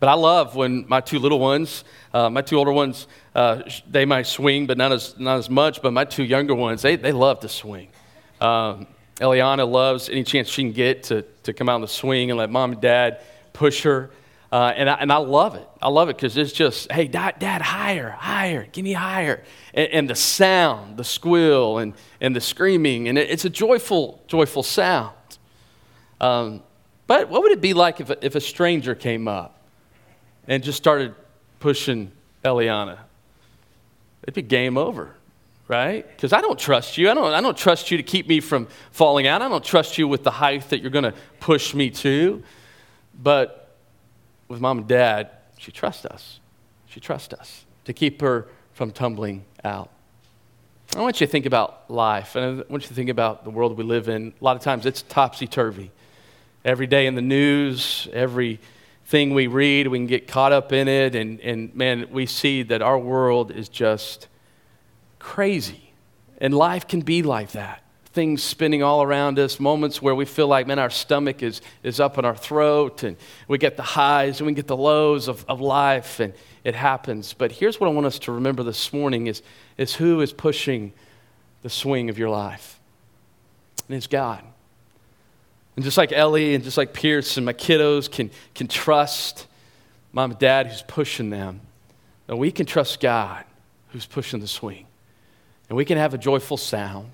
But I love when my two little ones, my two older ones, they might swing, but not as much. But my two younger ones, they love to swing. Eliana loves any chance she can get to come out on the swing and let mom and dad push her. And I love it. I love it because it's just, hey, dad, higher, give me higher. And the sound, the squeal and the screaming, and it's a joyful sound. But what would it be like if a stranger came up and just started pushing Eliana? It'd be game over, right? Because I don't trust you. I don't trust you to keep me from falling out. I don't trust you with the height that you're going to push me to. But with mom and dad, she trusts us. She trusts us to keep her from tumbling out. I want you to think about life, and I want you to think about the world we live in. A lot of times it's topsy-turvy. Every day in the news, everything we read, we can get caught up in it, and man, we see that our world is just crazy. And life can be like that. Things spinning all around us, moments where we feel like, man, our stomach is up in our throat, and we get the highs and we get the lows of life, and it happens. But here's what I want us to remember this morning is who is pushing the swing of your life. And it's God. And just like Ellie and just like Pierce and my kiddos can trust mom and dad who's pushing them, and we can trust God who's pushing the swing. And we can have a joyful sound,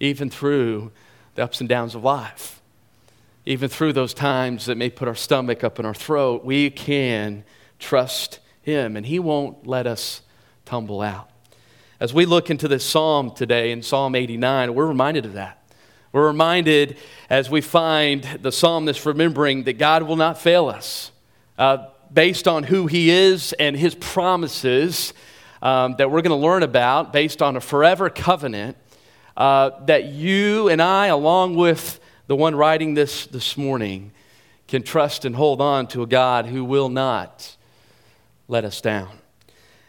even through the ups and downs of life, even through those times that may put our stomach up in our throat, we can trust him, and he won't let us tumble out. As we look into this psalm today, in Psalm 89, we're reminded of that. We're reminded, as we find the psalmist remembering, that God will not fail us based on who he is and his promises that we're going to learn about based on a forever covenant. That you and I, along with the one writing this morning, can trust and hold on to a God who will not let us down.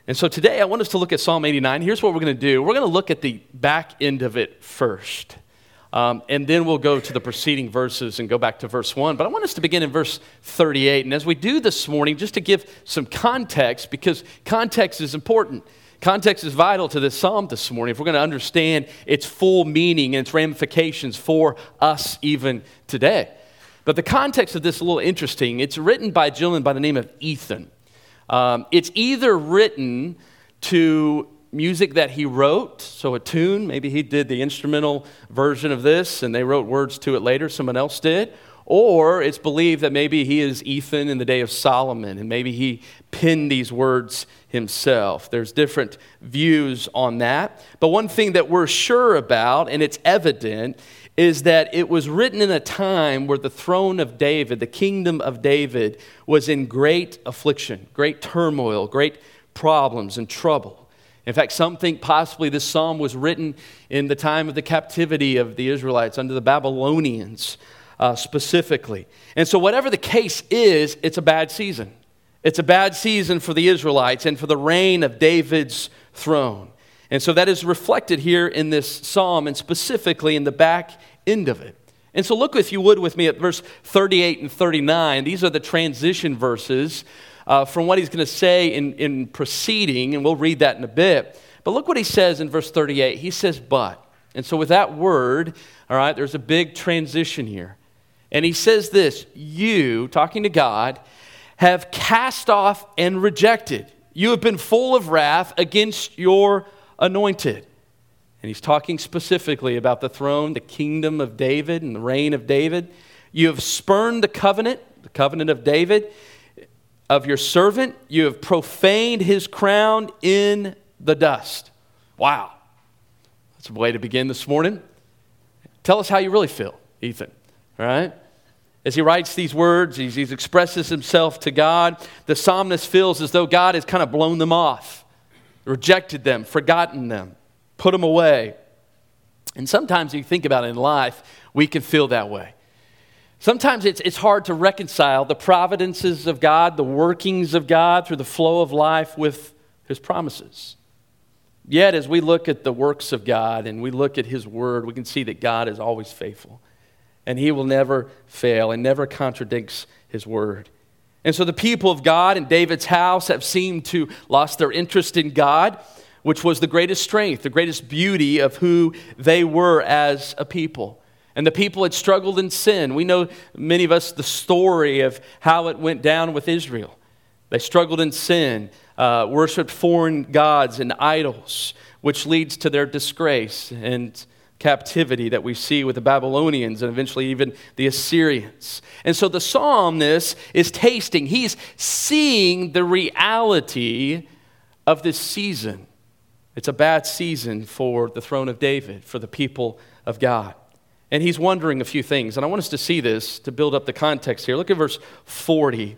And so today I want us to look at Psalm 89. Here's what we're going to do. We're going to look at the back end of it first, and then we'll go to the preceding verses and go back to verse 1. But I want us to begin in verse 38. And as we do this morning, just to give some context, because context is important. Context is vital to this psalm this morning if we're going to understand its full meaning and its ramifications for us even today. But the context of this is a little interesting. It's written by a gentleman by the name of Ethan. It's either written to music that he wrote, so a tune, maybe he did the instrumental version of this and they wrote words to it later, someone else did, or it's believed that maybe he is Ethan in the day of Solomon, and maybe he penned these words himself. There's different views on that. But one thing that we're sure about, and it's evident, is that it was written in a time where the throne of David, the kingdom of David, was in great affliction, great turmoil, great problems and trouble. In fact, some think possibly this psalm was written in the time of the captivity of the Israelites under the Babylonians. Specifically. And so whatever the case is, it's a bad season. It's a bad season for the Israelites and for the reign of David's throne. And so that is reflected here in this psalm and specifically in the back end of it. And so look, if you would, with me at verse 38 and 39. These are the transition verses from what he's going to say in preceding, and we'll read that in a bit. But look what he says in verse 38. He says, but. And so with that word, all right, there's a big transition here. And he says this, you, talking to God, have cast off and rejected. You have been full of wrath against your anointed. And he's talking specifically about the throne, the kingdom of David and the reign of David. You have spurned the covenant of David, of your servant. You have profaned his crown in the dust. Wow. That's a way to begin this morning. Tell us how you really feel, Ethan, all right? As he writes these words, he expresses himself to God. The psalmist feels as though God has kind of blown them off, rejected them, forgotten them, put them away. And sometimes, if you think about it in life, we can feel that way. Sometimes it's hard to reconcile the providences of God, the workings of God through the flow of life with his promises. Yet, as we look at the works of God and we look at his word, we can see that God is always faithful. And he will never fail and never contradicts his word. And so the people of God in David's house have seemed to lost their interest in God, which was the greatest strength, the greatest beauty of who they were as a people. And the people had struggled in sin. We know, many of us, the story of how it went down with Israel. They struggled in sin, worshiped foreign gods and idols, which leads to their disgrace and captivity that we see with the Babylonians and eventually even the Assyrians. And so the psalmist is tasting, he's seeing the reality of this season. It's a bad season for the throne of David, for the people of God. And he's wondering a few things. And I want us to see this to build up the context here. Look at verse 40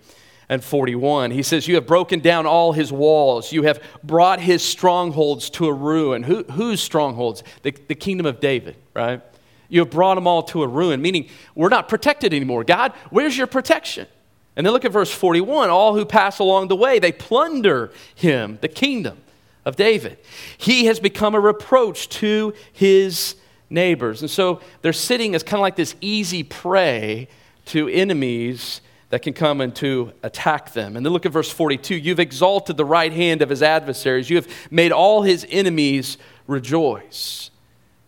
and 41. He says, "You have broken down all his walls. You have brought his strongholds to a ruin." Whose strongholds? The kingdom of David, right? "You have brought them all to a ruin," meaning we're not protected anymore. God, where's your protection? And then look at verse 41. "All who pass along the way, they plunder him," the kingdom of David. "He has become a reproach to his neighbors." And so they're sitting as kind of like this easy prey to enemies that can come and to attack them. And then look at verse 42. "You've exalted the right hand of his adversaries. You have made all his enemies rejoice."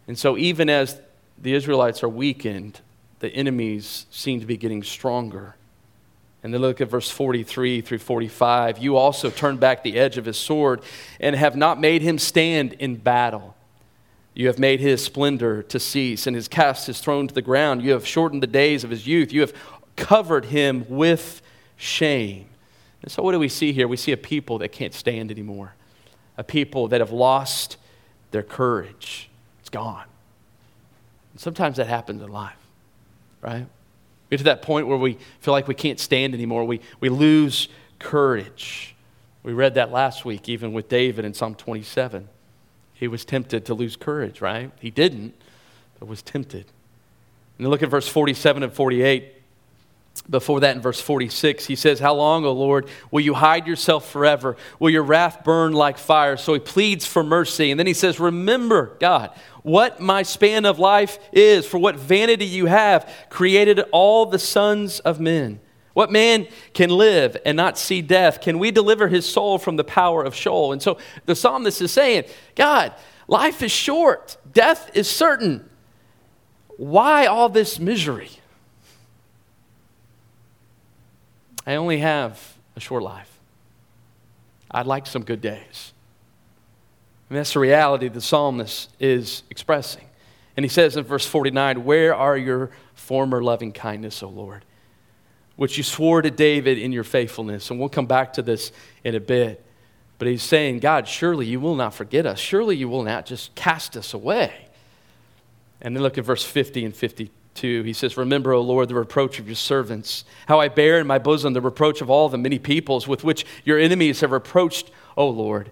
And so even as the Israelites are weakened, the enemies seem to be getting stronger. And then look at verse 43 through 45. "You also turned back the edge of his sword and have not made him stand in battle. You have made his splendor to cease and has cast his throne to the ground. You have shortened the days of his youth. You have covered him with shame." And so what do we see here? We see a people that can't stand anymore. A people that have lost their courage. It's gone. And sometimes that happens in life, right? We get to that point where we feel like we can't stand anymore. We lose courage. We read that last week, even with David in Psalm 27. He was tempted to lose courage, right? He didn't, but was tempted. And look at verse 47 and 48. Before that, in verse 46, he says, "How long, O Lord, will you hide yourself forever? Will your wrath burn like fire?" So he pleads for mercy. And then he says, "Remember, God, what my span of life is, for what vanity you have created all the sons of men. What man can live and not see death? Can we deliver his soul from the power of Sheol?" And so the psalmist is saying, God, life is short. Death is certain. Why all this misery? I only have a short life. I'd like some good days. And that's the reality the psalmist is expressing. And he says in verse 49, "Where are your former loving kindness, O Lord, which you swore to David in your faithfulness?" And we'll come back to this in a bit. But he's saying, God, surely you will not forget us. Surely you will not just cast us away. And then look at verse 50 and 52. He says, "Remember, O Lord, the reproach of your servants, how I bear in my bosom the reproach of all the many peoples with which your enemies have reproached, O Lord,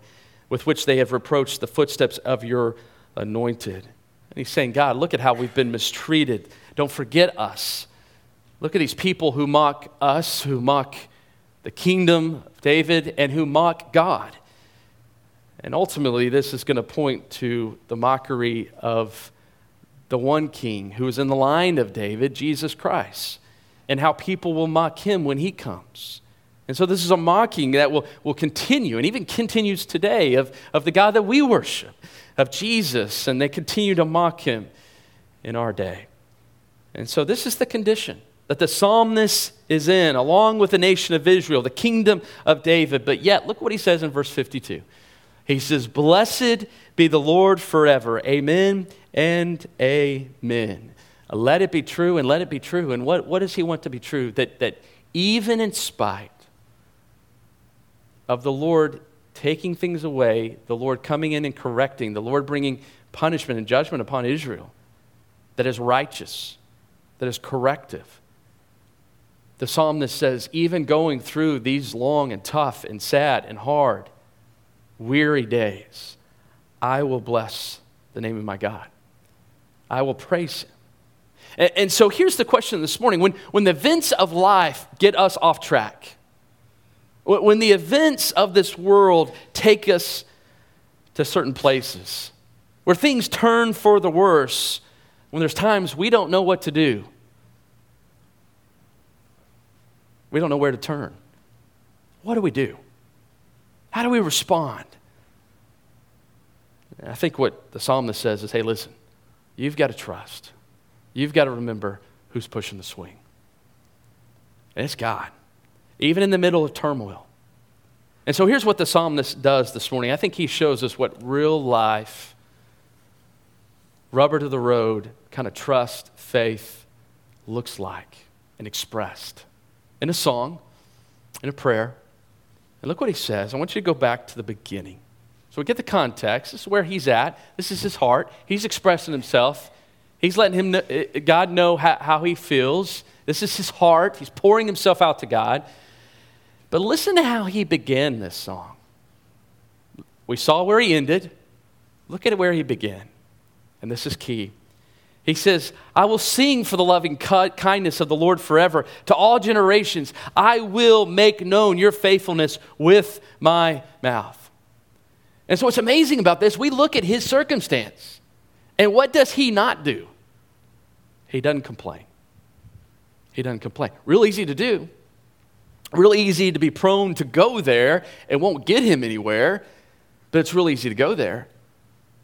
with which they have reproached the footsteps of your anointed." And he's saying, God, look at how we've been mistreated. Don't forget us. Look at these people who mock us, who mock the kingdom of David, and who mock God. And ultimately, this is going to point to the mockery of the one king who is in the line of David, Jesus Christ, and how people will mock him when he comes. And so this is a mocking that will continue, and even continues today, of the God that we worship, of Jesus, and they continue to mock him in our day. And so this is the condition that the psalmist is in, along with the nation of Israel, the kingdom of David. But yet, look what he says in verse 52. He says, "Blessed be the Lord forever. Amen and amen." Let it be true and let it be true. And what does he want to be true? That even in spite of the Lord taking things away, the Lord coming in and correcting, the Lord bringing punishment and judgment upon Israel, that is righteous, that is corrective. The psalmist says, even going through these long and tough and sad and hard, weary days, I will bless the name of my God. I will praise him. And so here's the question this morning. When the events of life get us off track, when the events of this world take us to certain places, where things turn for the worse, when there's times we don't know what to do, we don't know where to turn. what do? How do we respond? And I think what the psalmist says is, hey, listen, you've got to trust. You've got to remember who's pushing the swing. And it's God, even in the middle of turmoil. And so here's what the psalmist does this morning. I think he shows us what real life, rubber to the road, kind of trust, faith looks like and expressed in a song, in a prayer. And look what he says. I want you to go back to the beginning. So we get the context. This is where he's at. This is his heart. He's expressing himself. He's letting him know, God know how he feels. This is his heart. He's pouring himself out to God. But listen to how he began this song. We saw where he ended. Look at where he began. And this is key. He says, I will sing for the loving kindness of the Lord forever. To all generations, I will make known your faithfulness with my mouth. And so what's amazing about this, we look at his circumstance. And what does he not do? He doesn't complain. He doesn't complain. Real easy to do. Real easy to be prone to go there. It won't get him anywhere, but it's real easy to go there.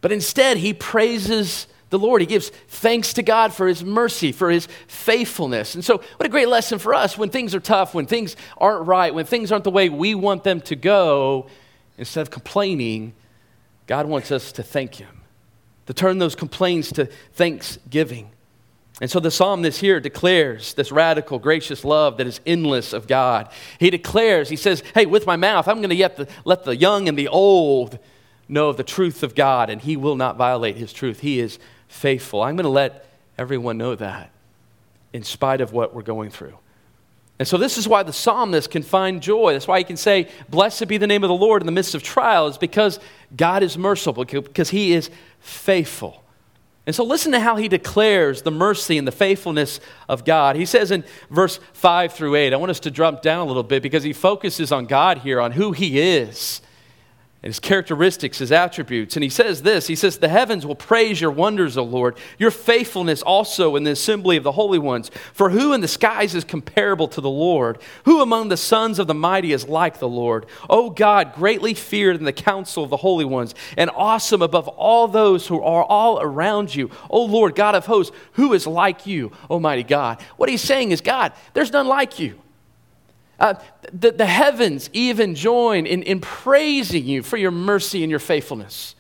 But instead, he praises the Lord. He gives thanks to God for his mercy, for his faithfulness. And so what a great lesson for us when things are tough, when things aren't right, when things aren't the way we want them to go. Instead of complaining, God wants us to thank him, to turn those complaints to thanksgiving. And so the psalmist here declares this radical, gracious love that is endless of God. He declares, he says, hey, with my mouth, I'm going to let the young and the old know the truth of God, and he will not violate his truth. He is faithful. I'm going to let everyone know that in spite of what we're going through. And so this is why the psalmist can find joy. That's why he can say, blessed be the name of the Lord in the midst of trial, is because God is merciful, because he is faithful. And so listen to how he declares the mercy and the faithfulness of God. He says in verse 5 through 8, I want us to jump down a little bit because he focuses on God here, on who he is, and his characteristics, his attributes. And he says this, he says, the heavens will praise your wonders, O Lord, your faithfulness also in the assembly of the holy ones. For who in the skies is comparable to the Lord? Who among the sons of the mighty is like the Lord? O God, greatly feared in the counsel of the holy ones, and awesome above all those who are all around you. O Lord, God of hosts, who is like you, Almighty God? What he's saying is, God, there's none like you. The heavens even join in praising you for your mercy and your faithfulness,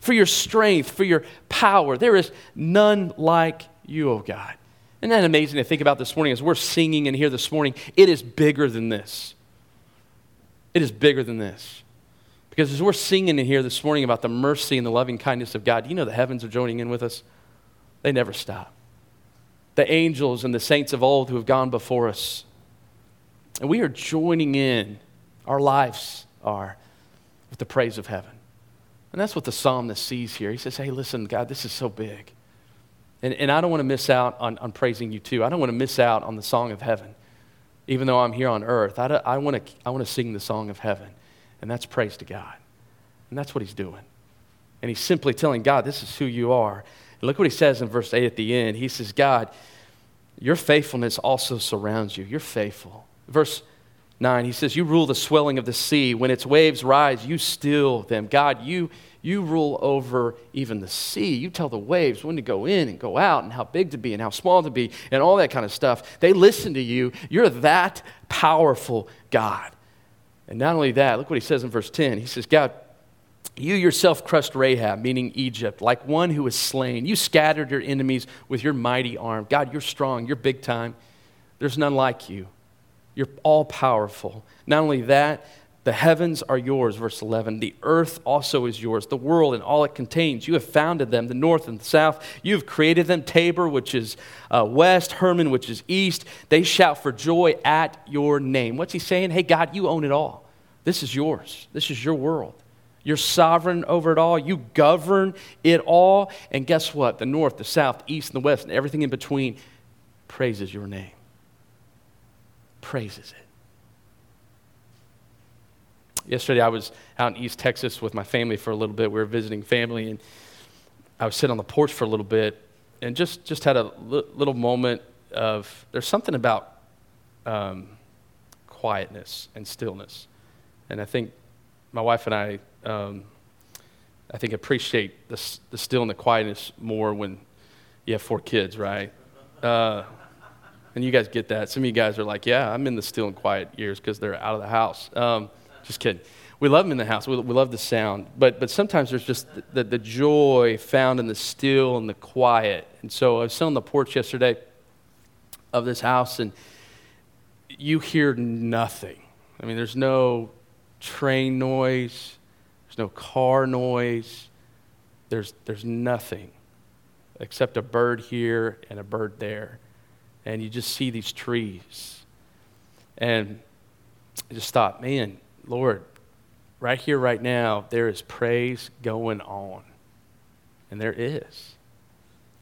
for your strength, for your power. There is none like you, O God. Isn't that amazing to think about this morning? As we're singing in here this morning, it is bigger than this. It is bigger than this. Because as we're singing in here this morning about the mercy and the loving kindness of God, you know the heavens are joining in with us. They never stop. The angels and the saints of old who have gone before us, and we are joining in, our lives are, with the praise of heaven. And that's what the psalmist sees here. He says, hey, listen, God, this is so big. And I don't want to miss out on praising you too. I don't want to miss out on the song of heaven, even though I'm here on earth. I want to sing the song of heaven, and that's praise to God. And that's what he's doing. And he's simply telling God, this is who you are. And look what he says in verse 8 at the end. He says, God, your faithfulness also surrounds you. You're faithful. Verse 9, he says, you rule the swelling of the sea. When its waves rise, you still them. God, you rule over even the sea. You tell the waves when to go in and go out and how big to be and how small to be and all that kind of stuff. They listen to you. You're that powerful God. And not only that, look what he says in verse 10. He says, God, you yourself crushed Rahab, meaning Egypt, like one who is slain. You scattered your enemies with your mighty arm. God, you're strong. You're big time. There's none like you. You're all-powerful. Not only that, the heavens are yours, verse 11. The earth also is yours, the world and all it contains. You have founded them, the north and the south. You have created them, Tabor, which is west, Hermon, which is east. They shout for joy at your name. What's he saying? Hey, God, you own it all. This is yours. This is your world. You're sovereign over it all. You govern it all. And guess what? The north, the south, east, and the west, and everything in between praises your name. Praises it. Yesterday, I was out in East Texas with my family for a little bit. We were visiting family, and I was sitting on the porch for a little bit and just had a little moment of, there's something about quietness and stillness. And I think my wife and I think appreciate the still and the quietness more when you have 4 kids, right? And you guys get that. Some of you guys are like, yeah, I'm in the still and quiet years because they're out of the house. Just kidding. We love them in the house. We love the sound. But sometimes there's just the joy found in the still and the quiet. And so I was sitting on the porch yesterday of this house, and you hear nothing. I mean, there's no train noise. There's no car noise. There's nothing except a bird here and a bird there. And you just see these trees. And I just thought, man, Lord, right here, right now, there is praise going on. And there is.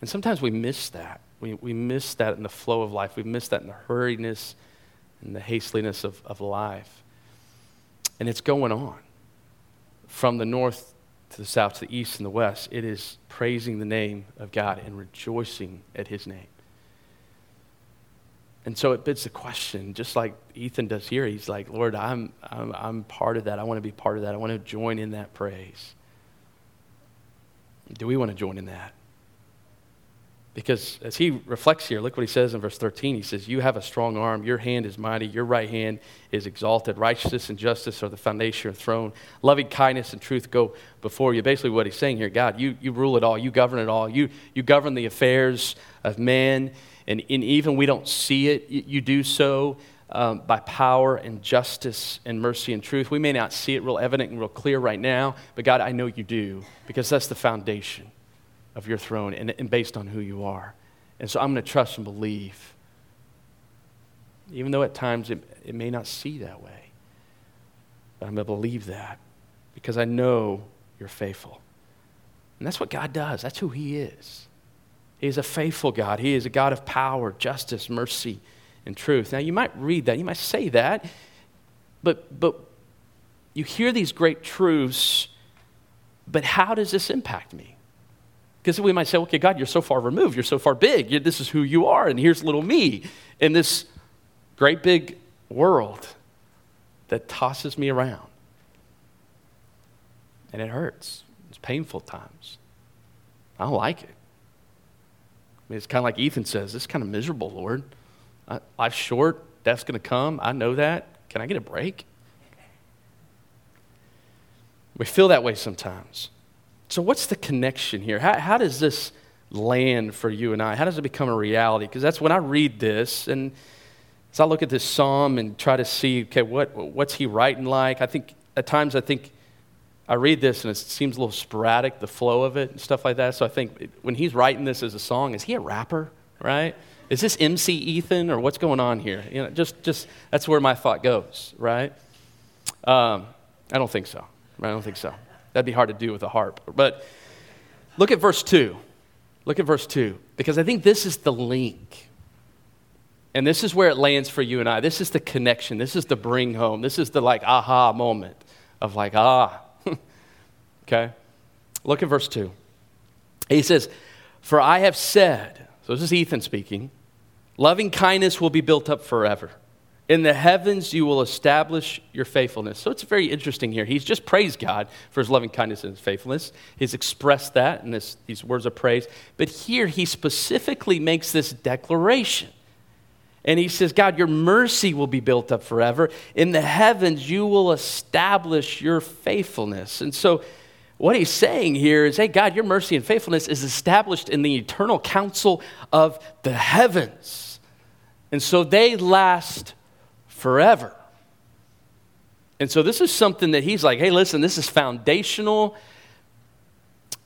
And sometimes we miss that. We miss that in the flow of life. We miss that in the hurriedness and the hasteliness of life. And it's going on. From the north to the south, to the east and the west, it is praising the name of God and rejoicing at his name. And so it bids the question, just like Ethan does here. He's like, Lord, I'm part of that. I want to be part of that. I want to join in that praise. Do we want to join in that? Because as he reflects here, look what he says in verse 13. He says, you have a strong arm. Your hand is mighty. Your right hand is exalted. Righteousness and justice are the foundation of your throne. Loving kindness and truth go before you. Basically what he's saying here, God, you rule it all. You govern it all. You govern the affairs of man. And even we don't see it, you do so by power and justice and mercy and truth. We may not see it real evident and real clear right now, but God, I know you do, because that's the foundation of your throne and based on who you are. And so I'm going to trust and believe, even though at times it may not see that way. But I'm going to believe that because I know you're faithful. And that's what God does. That's who he is. He is a faithful God. He is a God of power, justice, mercy, and truth. Now, you might read that. You might say that. But you hear these great truths, but how does this impact me? Because we might say, okay, God, you're so far removed. You're so far big. This is who you are, and here's little me in this great big world that tosses me around. And it hurts. It's painful times. I don't like it. I mean, it's kind of like Ethan says, this is kind of miserable, Lord. Life's short. Death's going to come. I know that. Can I get a break? We feel that way sometimes. So what's the connection here? How does this land for you and I? How does it become a reality? Because that's when I read this, and as I look at this psalm and try to see, okay, what's he writing like? I think at times I read this, and it seems a little sporadic, the flow of it and stuff like that. So I think when he's writing this as a song, is he a rapper, right? Is this MC Ethan, or what's going on here? You know, just that's where my thought goes, right? I don't think so. I don't think so. That'd be hard to do with a harp. But look at verse 2. Look at verse 2, because I think this is the link. And this is where it lands for you and I. This is the connection. This is the bring home. This is the like aha moment of like, ah. Okay? Look at verse 2. He says, for I have said, so this is Ethan speaking, loving kindness will be built up forever. In the heavens, you will establish your faithfulness. So it's very interesting here. He's just praised God for his loving kindness and his faithfulness. He's expressed that in these words of praise. But here, he specifically makes this declaration. And he says, God, your mercy will be built up forever. In the heavens, you will establish your faithfulness. And so what he's saying here is, hey, God, your mercy and faithfulness is established in the eternal counsel of the heavens. And so they last forever. And so this is something that he's like, hey, listen, this is foundational,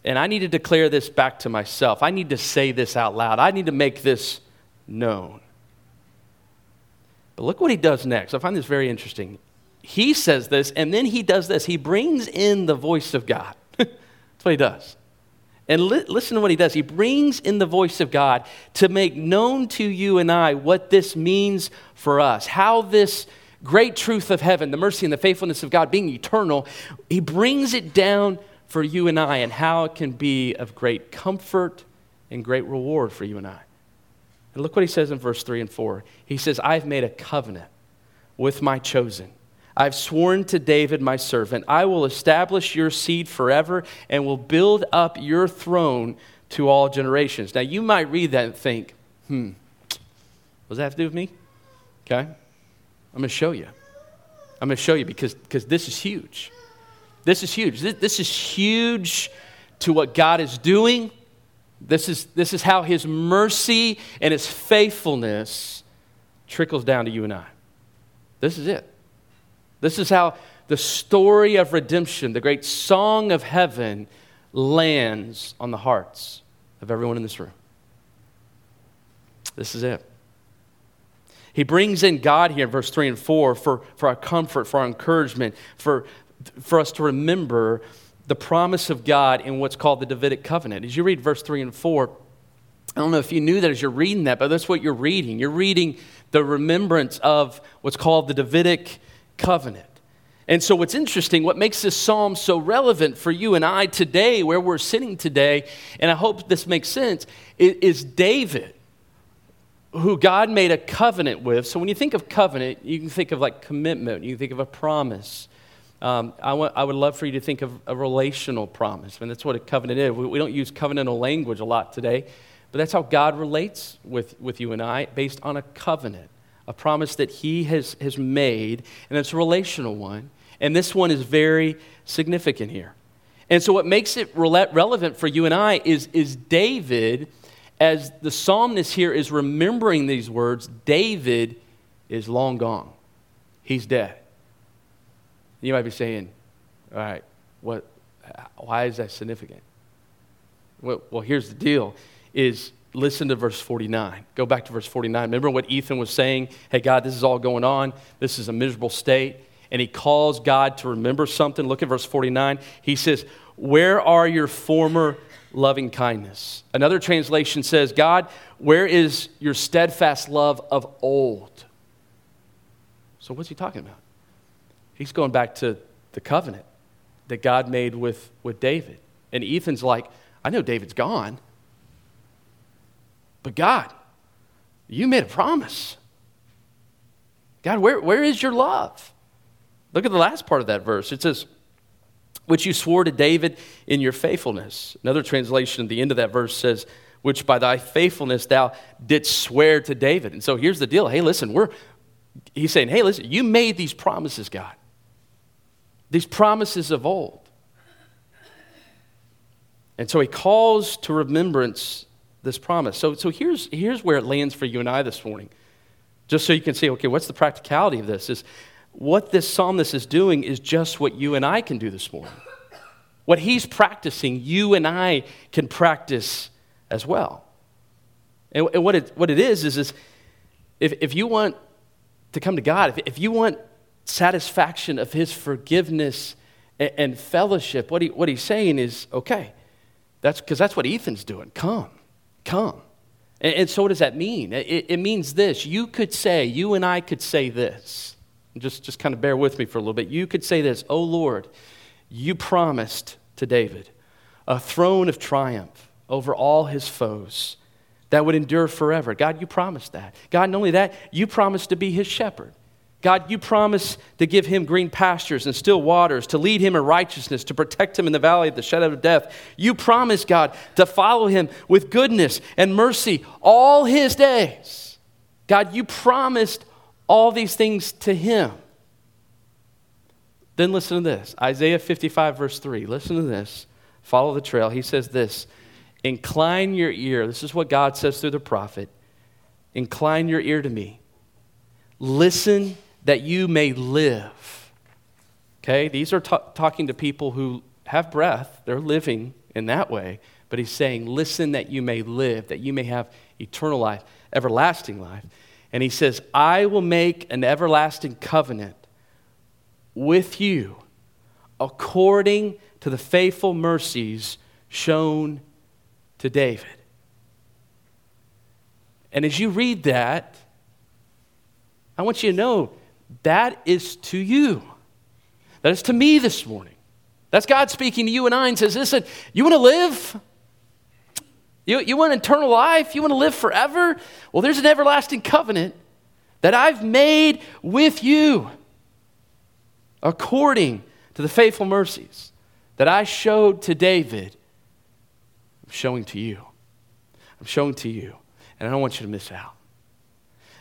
and I need to declare this back to myself. I need to say this out loud. I need to make this known. But look what he does next. I find this very interesting. He says this, and then he does this. He brings in the voice of God. That's what he does. And listen to what he does. He brings in the voice of God to make known to you and I what this means for us. How this great truth of heaven, the mercy and the faithfulness of God being eternal, he brings it down for you and I, and how it can be of great comfort and great reward for you and I. And look what he says in verse 3 and 4. He says, I've made a covenant with my chosen. I've sworn to David, my servant, I will establish your seed forever and will build up your throne to all generations. Now, you might read that and think, what does that have to do with me? Okay, I'm going to show you. I'm going to show you because this is huge. This is huge. This is huge to what God is doing. This is how his mercy and his faithfulness trickles down to you and I. This is it. This is how the story of redemption, the great song of heaven, lands on the hearts of everyone in this room. This is it. He brings in God here in verse 3 and 4 for our comfort, for our encouragement, for us to remember the promise of God in what's called the Davidic covenant. As you read verse 3 and 4, I don't know if you knew that as you're reading that, but that's what you're reading. You're reading the remembrance of what's called the Davidic covenant. And so what's interesting, what makes this psalm so relevant for you and I today, where we're sitting today, and I hope this makes sense, is David, who God made a covenant with. So when you think of covenant, you can think of like commitment. You can think of a promise. I would love for you to think of a relational promise. I mean, that's what a covenant is. We don't use covenantal language a lot today, but that's how God relates with you and I, based on a covenant, a promise that he has made, and it's a relational one. And this one is very significant here. And so what makes it relevant for you and I is David, as the psalmist here is remembering these words, David is long gone. He's dead. You might be saying, all right, why is that significant? Well, here's the deal, is listen to verse 49. Go back to verse 49. Remember what Ethan was saying? Hey, God, this is all going on. This is a miserable state. And he calls God to remember something. Look at verse 49. He says, where are your former loving kindness? Another translation says, God, where is your steadfast love of old? So what's he talking about? He's going back to the covenant that God made with David. And Ethan's like, I know David's gone, but God, you made a promise. God, where is your love? Look at the last part of that verse. It says, which you swore to David in your faithfulness. Another translation at the end of that verse says, which by thy faithfulness thou didst swear to David. And so here's the deal. Hey, listen, he's saying, hey, listen, you made these promises, God. These promises of old. And so he calls to remembrance this promise. So here's where it lands for you and I this morning. Just so you can see, okay, what's the practicality of this? Is what this psalmist is doing is just what you and I can do this morning. What he's practicing, you and I can practice as well. And what it is, if you want to come to God, if you want satisfaction of his forgiveness and fellowship, what he's saying is, okay, that's because that's what Ethan's doing. Come. And so what does that mean? It means this. You and I could say this. Just kind of bear with me for a little bit. You could say this, oh Lord, you promised to David a throne of triumph over all his foes that would endure forever. God, you promised that. God, not only that, you promised to be his shepherd. God, you promised to give him green pastures and still waters, to lead him in righteousness, to protect him in the valley of the shadow of death. You promised, God, to follow him with goodness and mercy all his days. God, you promised all these things to him. Then listen to this. Isaiah 55, verse 3. Listen to this. Follow the trail. He says this. Incline your ear. This is what God says through the prophet. Incline your ear to me. Listen that you may live. Okay, these are talking to people who have breath. They're living in that way. But he's saying, listen that you may live, that you may have eternal life, everlasting life. And he says, I will make an everlasting covenant with you according to the faithful mercies shown to David. And as you read that, I want you to know that is to you. That is to me this morning. That's God speaking to you and I and says, listen, you want to live? You want eternal life? You want to live forever? Well, there's an everlasting covenant that I've made with you according to the faithful mercies that I showed to David. I'm showing to you. I'm showing to you. And I don't want you to miss out.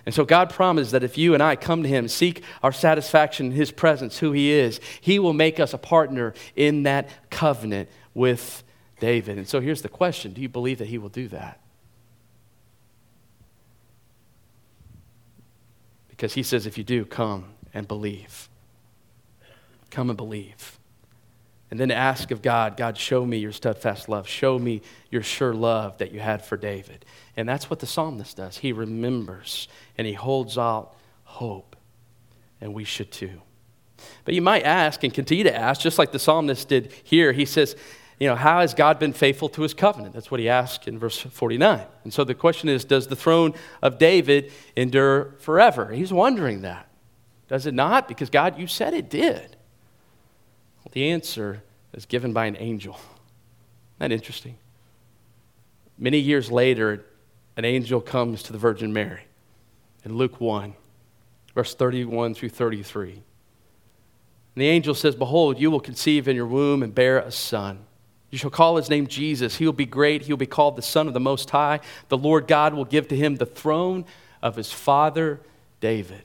And so God promised that if you and I come to him, seek our satisfaction in his presence, who he is, he will make us a partner in that covenant with David. And so here's the question. Do you believe that he will do that? Because he says, if you do, come and believe. Come and believe. And then ask of God, God, show me your steadfast love. Show me your sure love that you had for David. And that's what the psalmist does. He remembers and he holds out hope. And we should too. But you might ask and continue to ask, just like the psalmist did here. He says, you know, how has God been faithful to his covenant? That's what he asks in verse 49. And so the question is, does the throne of David endure forever? He's wondering that. Does it not? Because God, you said it did. Well, the answer is given by an angel. Isn't that interesting? Many years later, an angel comes to the Virgin Mary in Luke 1, verse 31 through 33. And the angel says, behold, you will conceive in your womb and bear a son. You shall call his name Jesus. He will be great. He will be called the Son of the Most High. The Lord God will give to him the throne of his father David.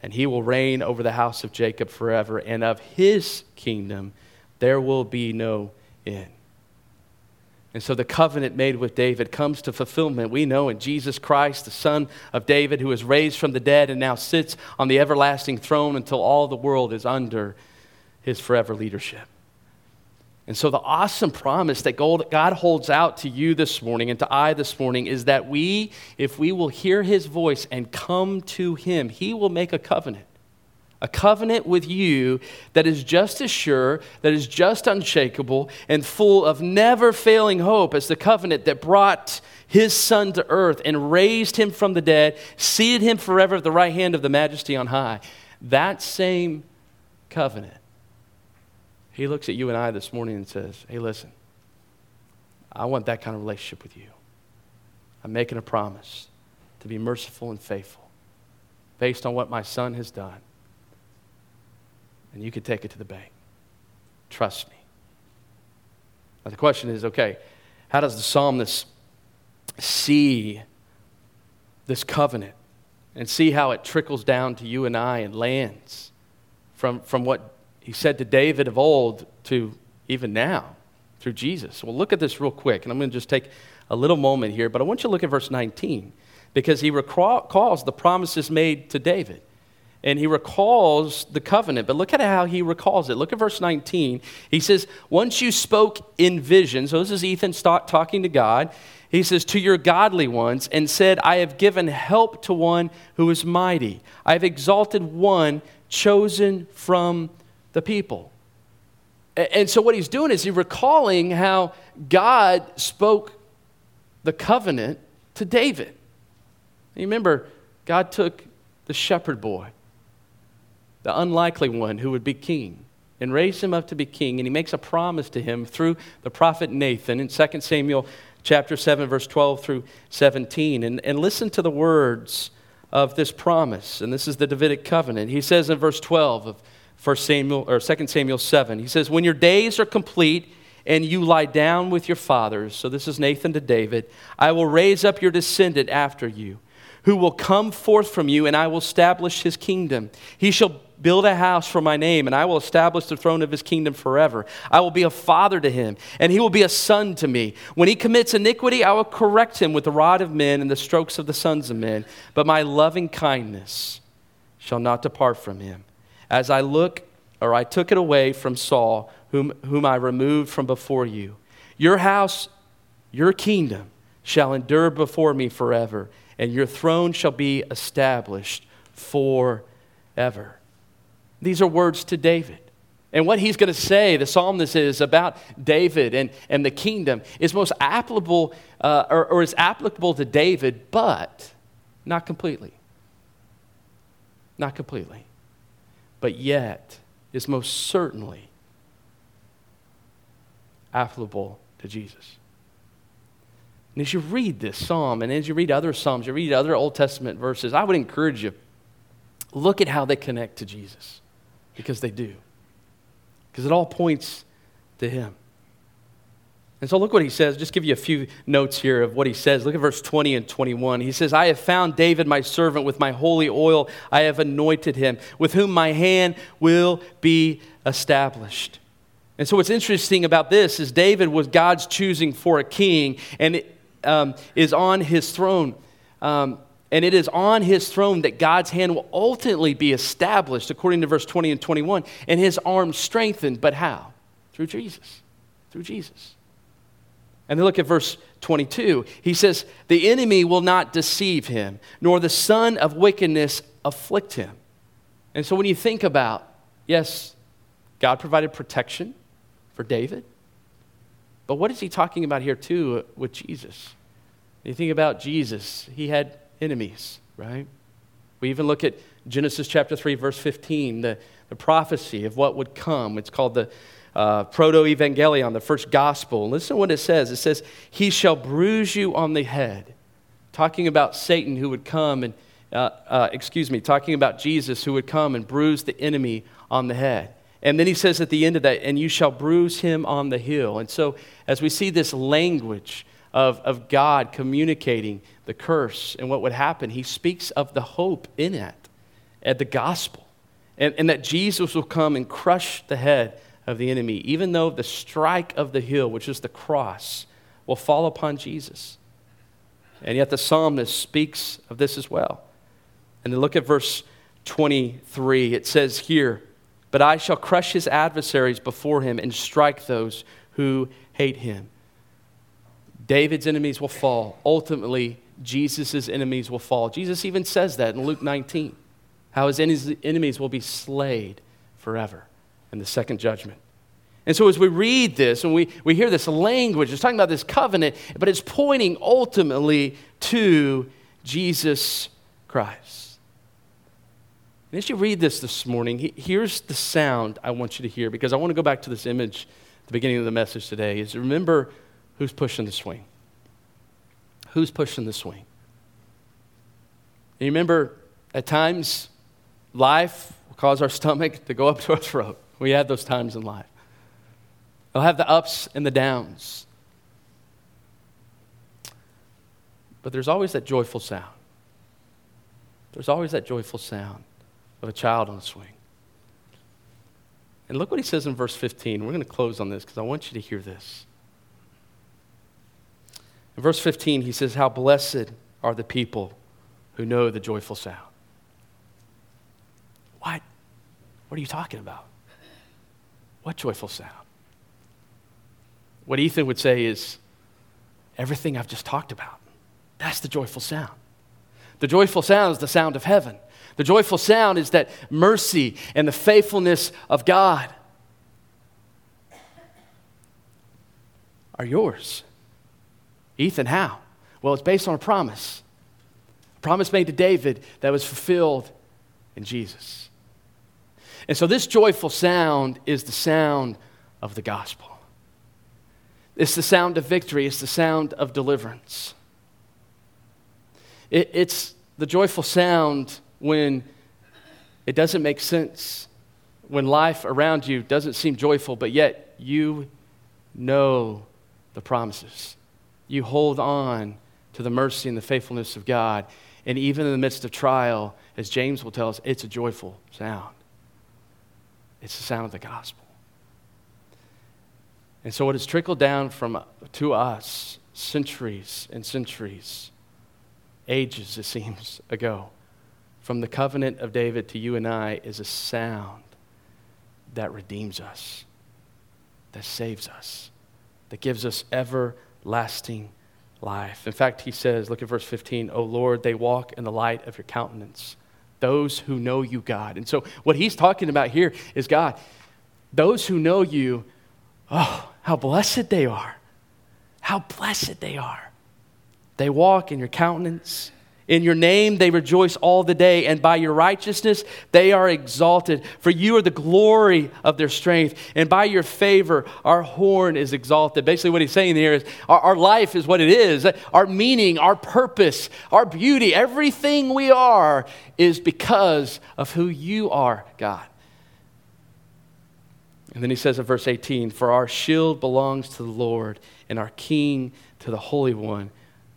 And he will reign over the house of Jacob forever, and of his kingdom there will be no end. And so the covenant made with David comes to fulfillment. We know in Jesus Christ, the Son of David, who is raised from the dead and now sits on the everlasting throne until all the world is under his forever leadership. And so the awesome promise that God holds out to you this morning and to I this morning is that we, if we will hear his voice and come to him, he will make a covenant with you that is just as sure, that is just unshakable, and full of never-failing hope as the covenant that brought his son to earth and raised him from the dead, seated him forever at the right hand of the majesty on high. That same covenant. He looks at you and I this morning and says, hey, listen, I want that kind of relationship with you. I'm making a promise to be merciful and faithful based on what my son has done. And you can take it to the bank. Trust me. Now the question is, okay, how does the psalmist see this covenant and see how it trickles down to you and I and lands from what he said to David of old to even now through Jesus? Well, look at this real quick, and I'm going to just take a little moment here, but I want you to look at verse 19 because he recalls the promises made to David, and he recalls the covenant, but look at how he recalls it. Look at verse 19. He says, once you spoke in vision, so this is Ethan talking to God. He says, to your godly ones, and said, I have given help to one who is mighty. I have exalted one chosen from the people. And so what he's doing is he's recalling how God spoke the covenant to David. You remember, God took the shepherd boy, the unlikely one who would be king, and raised him up to be king, and he makes a promise to him through the prophet Nathan in 2 Samuel chapter 7, verse 12 through 17. And listen to the words of this promise, and this is the Davidic covenant. He says in verse 12 of 2 Samuel 7. He says, when your days are complete and you lie down with your fathers, so this is Nathan to David, I will raise up your descendant after you, who will come forth from you, and I will establish his kingdom. He shall build a house for my name, and I will establish the throne of his kingdom forever. I will be a father to him, and he will be a son to me. When he commits iniquity, I will correct him with the rod of men and the strokes of the sons of men. But my loving kindness shall not depart from him, as I took it away from Saul, whom I removed from before you. Your house, your kingdom, shall endure before me forever, and your throne shall be established forever. These are words to David. And what he's going to say, the psalmist is, about David and the kingdom is most applicable, or is applicable to David, but not completely. Not completely. But yet is most certainly applicable to Jesus. And as you read this psalm, and as you read other psalms, you read other Old Testament verses, I would encourage you, look at how they connect to Jesus, because they do. Because it all points to him. And so look what he says. Just give you a few notes here of what he says. Look at verse 20 and 21. He says, I have found David, my servant, with my holy oil. I have anointed him, with whom my hand will be established. And so what's interesting about this is David was God's choosing for a king, and it is on his throne. And it is on his throne that God's hand will ultimately be established, according to verse 20 and 21, and his arm strengthened. But how? Through Jesus. Through Jesus. And then look at verse 22. He says, the enemy will not deceive him, nor the son of wickedness afflict him. And so when you think about, yes, God provided protection for David, but what is he talking about here too with Jesus? When you think about Jesus, he had enemies, right? We even look at Genesis chapter 3, verse 15, the prophecy of what would come. It's called the Proto-Evangelion, the first gospel. Listen to what it says. It says, he shall bruise you on the head. Talking about Satan who would come and, talking about Jesus who would come and bruise the enemy on the head. And then he says at the end of that, and you shall bruise him on the heel. And so as we see this language of God communicating the curse and what would happen, he speaks of the hope in it, at the gospel, and that Jesus will come and crush the head of the enemy, even though the strike of the heel, which is the cross, will fall upon Jesus. And yet the psalmist speaks of this as well. And then look at verse 23. It says here, but I shall crush his adversaries before him and strike those who hate him. David's enemies will fall. Ultimately, Jesus' enemies will fall. Jesus even says that in Luke 19, how his enemies will be slayed forever in the second judgment. And so as we read this and we hear this language, it's talking about this covenant, but it's pointing ultimately to Jesus Christ. And as you read this morning, here's the sound I want you to hear, because I want to go back to this image at the beginning of the message today, is remember who's pushing the swing. Who's pushing the swing? And you remember, at times, life will cause our stomach to go up to our throat. We have those times in life. We'll have the ups and the downs. But there's always that joyful sound. There's always that joyful sound of a child on a swing. And look what he says in verse 15. We're going to close on this because I want you to hear this. In verse 15, he says, how blessed are the people who know the joyful sound. What? What are you talking about? What joyful sound? What Ethan would say is, everything I've just talked about, that's the joyful sound. The joyful sound is the sound of heaven. The joyful sound is that mercy and the faithfulness of God are yours. Ethan, how? Well, it's based on a promise made to David that was fulfilled in Jesus. And so this joyful sound is the sound of the gospel. It's the sound of victory. It's the sound of deliverance. It's the joyful sound when it doesn't make sense, when life around you doesn't seem joyful, but yet you know the promises. You hold on to the mercy and the faithfulness of God. And even in the midst of trial, as James will tell us, it's a joyful sound. It's the sound of the gospel. And so it has trickled down to us centuries and centuries, ages it seems ago, from the covenant of David to you and I, is a sound that redeems us, that saves us, that gives us everlasting life. In fact, he says, look at verse 15, O Lord, they walk in the light of your countenance, those who know you, God. And so what he's talking about here is, God, those who know you, oh, how blessed they are. How blessed they are. They walk in your countenance, In your name they rejoice all the day, and by your righteousness they are exalted. For you are the glory of their strength, and by your favor our horn is exalted. Basically what he's saying here is our life is what it is. Our meaning, our purpose, our beauty, everything we are is because of who you are, God. And then he says in verse 18, for our shield belongs to the Lord, and our King to the Holy One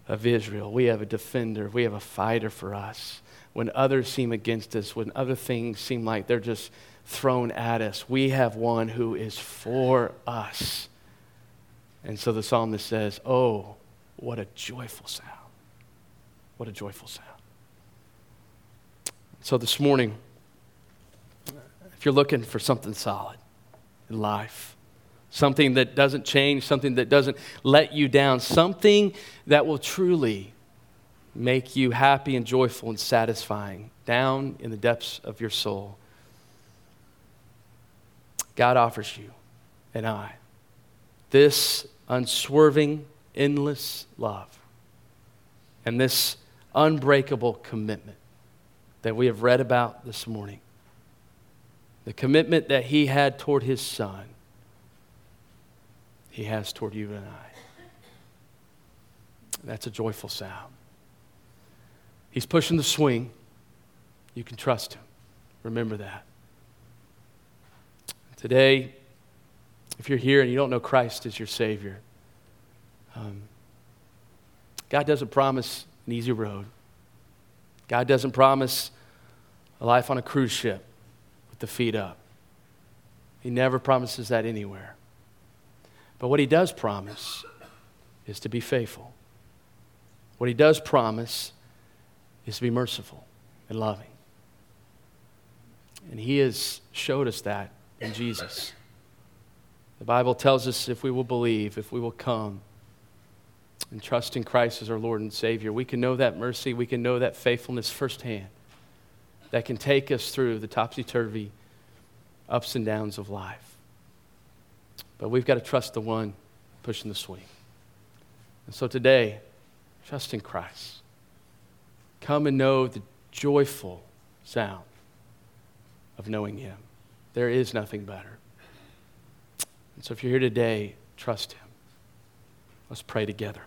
of Israel. We have a defender. We have a fighter for us. When others seem against us, when other things seem like they're just thrown at us, we have one who is for us. And so the psalmist says, oh, what a joyful sound. What a joyful sound. So this morning, if you're looking for something solid in life, something that doesn't change, something that doesn't let you down, something that will truly make you happy and joyful and satisfying down in the depths of your soul, God offers you and I this unswerving, endless love and this unbreakable commitment that we have read about this morning. The commitment that he had toward his son, he has toward you and I. That's a joyful sound. He's pushing the swing. You can trust him. Remember that. Today, if you're here and you don't know Christ as your Savior, God doesn't promise an easy road. God doesn't promise a life on a cruise ship with the feet up. He never promises that anywhere. But what he does promise is to be faithful. What he does promise is to be merciful and loving. And he has showed us that in Jesus. The Bible tells us if we will believe, if we will come and trust in Christ as our Lord and Savior, we can know that mercy, we can know that faithfulness firsthand that can take us through the topsy-turvy ups and downs of life. But we've got to trust the one pushing the swing. And so today, trust in Christ. Come and know the joyful sound of knowing him. There is nothing better. And so if you're here today, trust him. Let's pray together.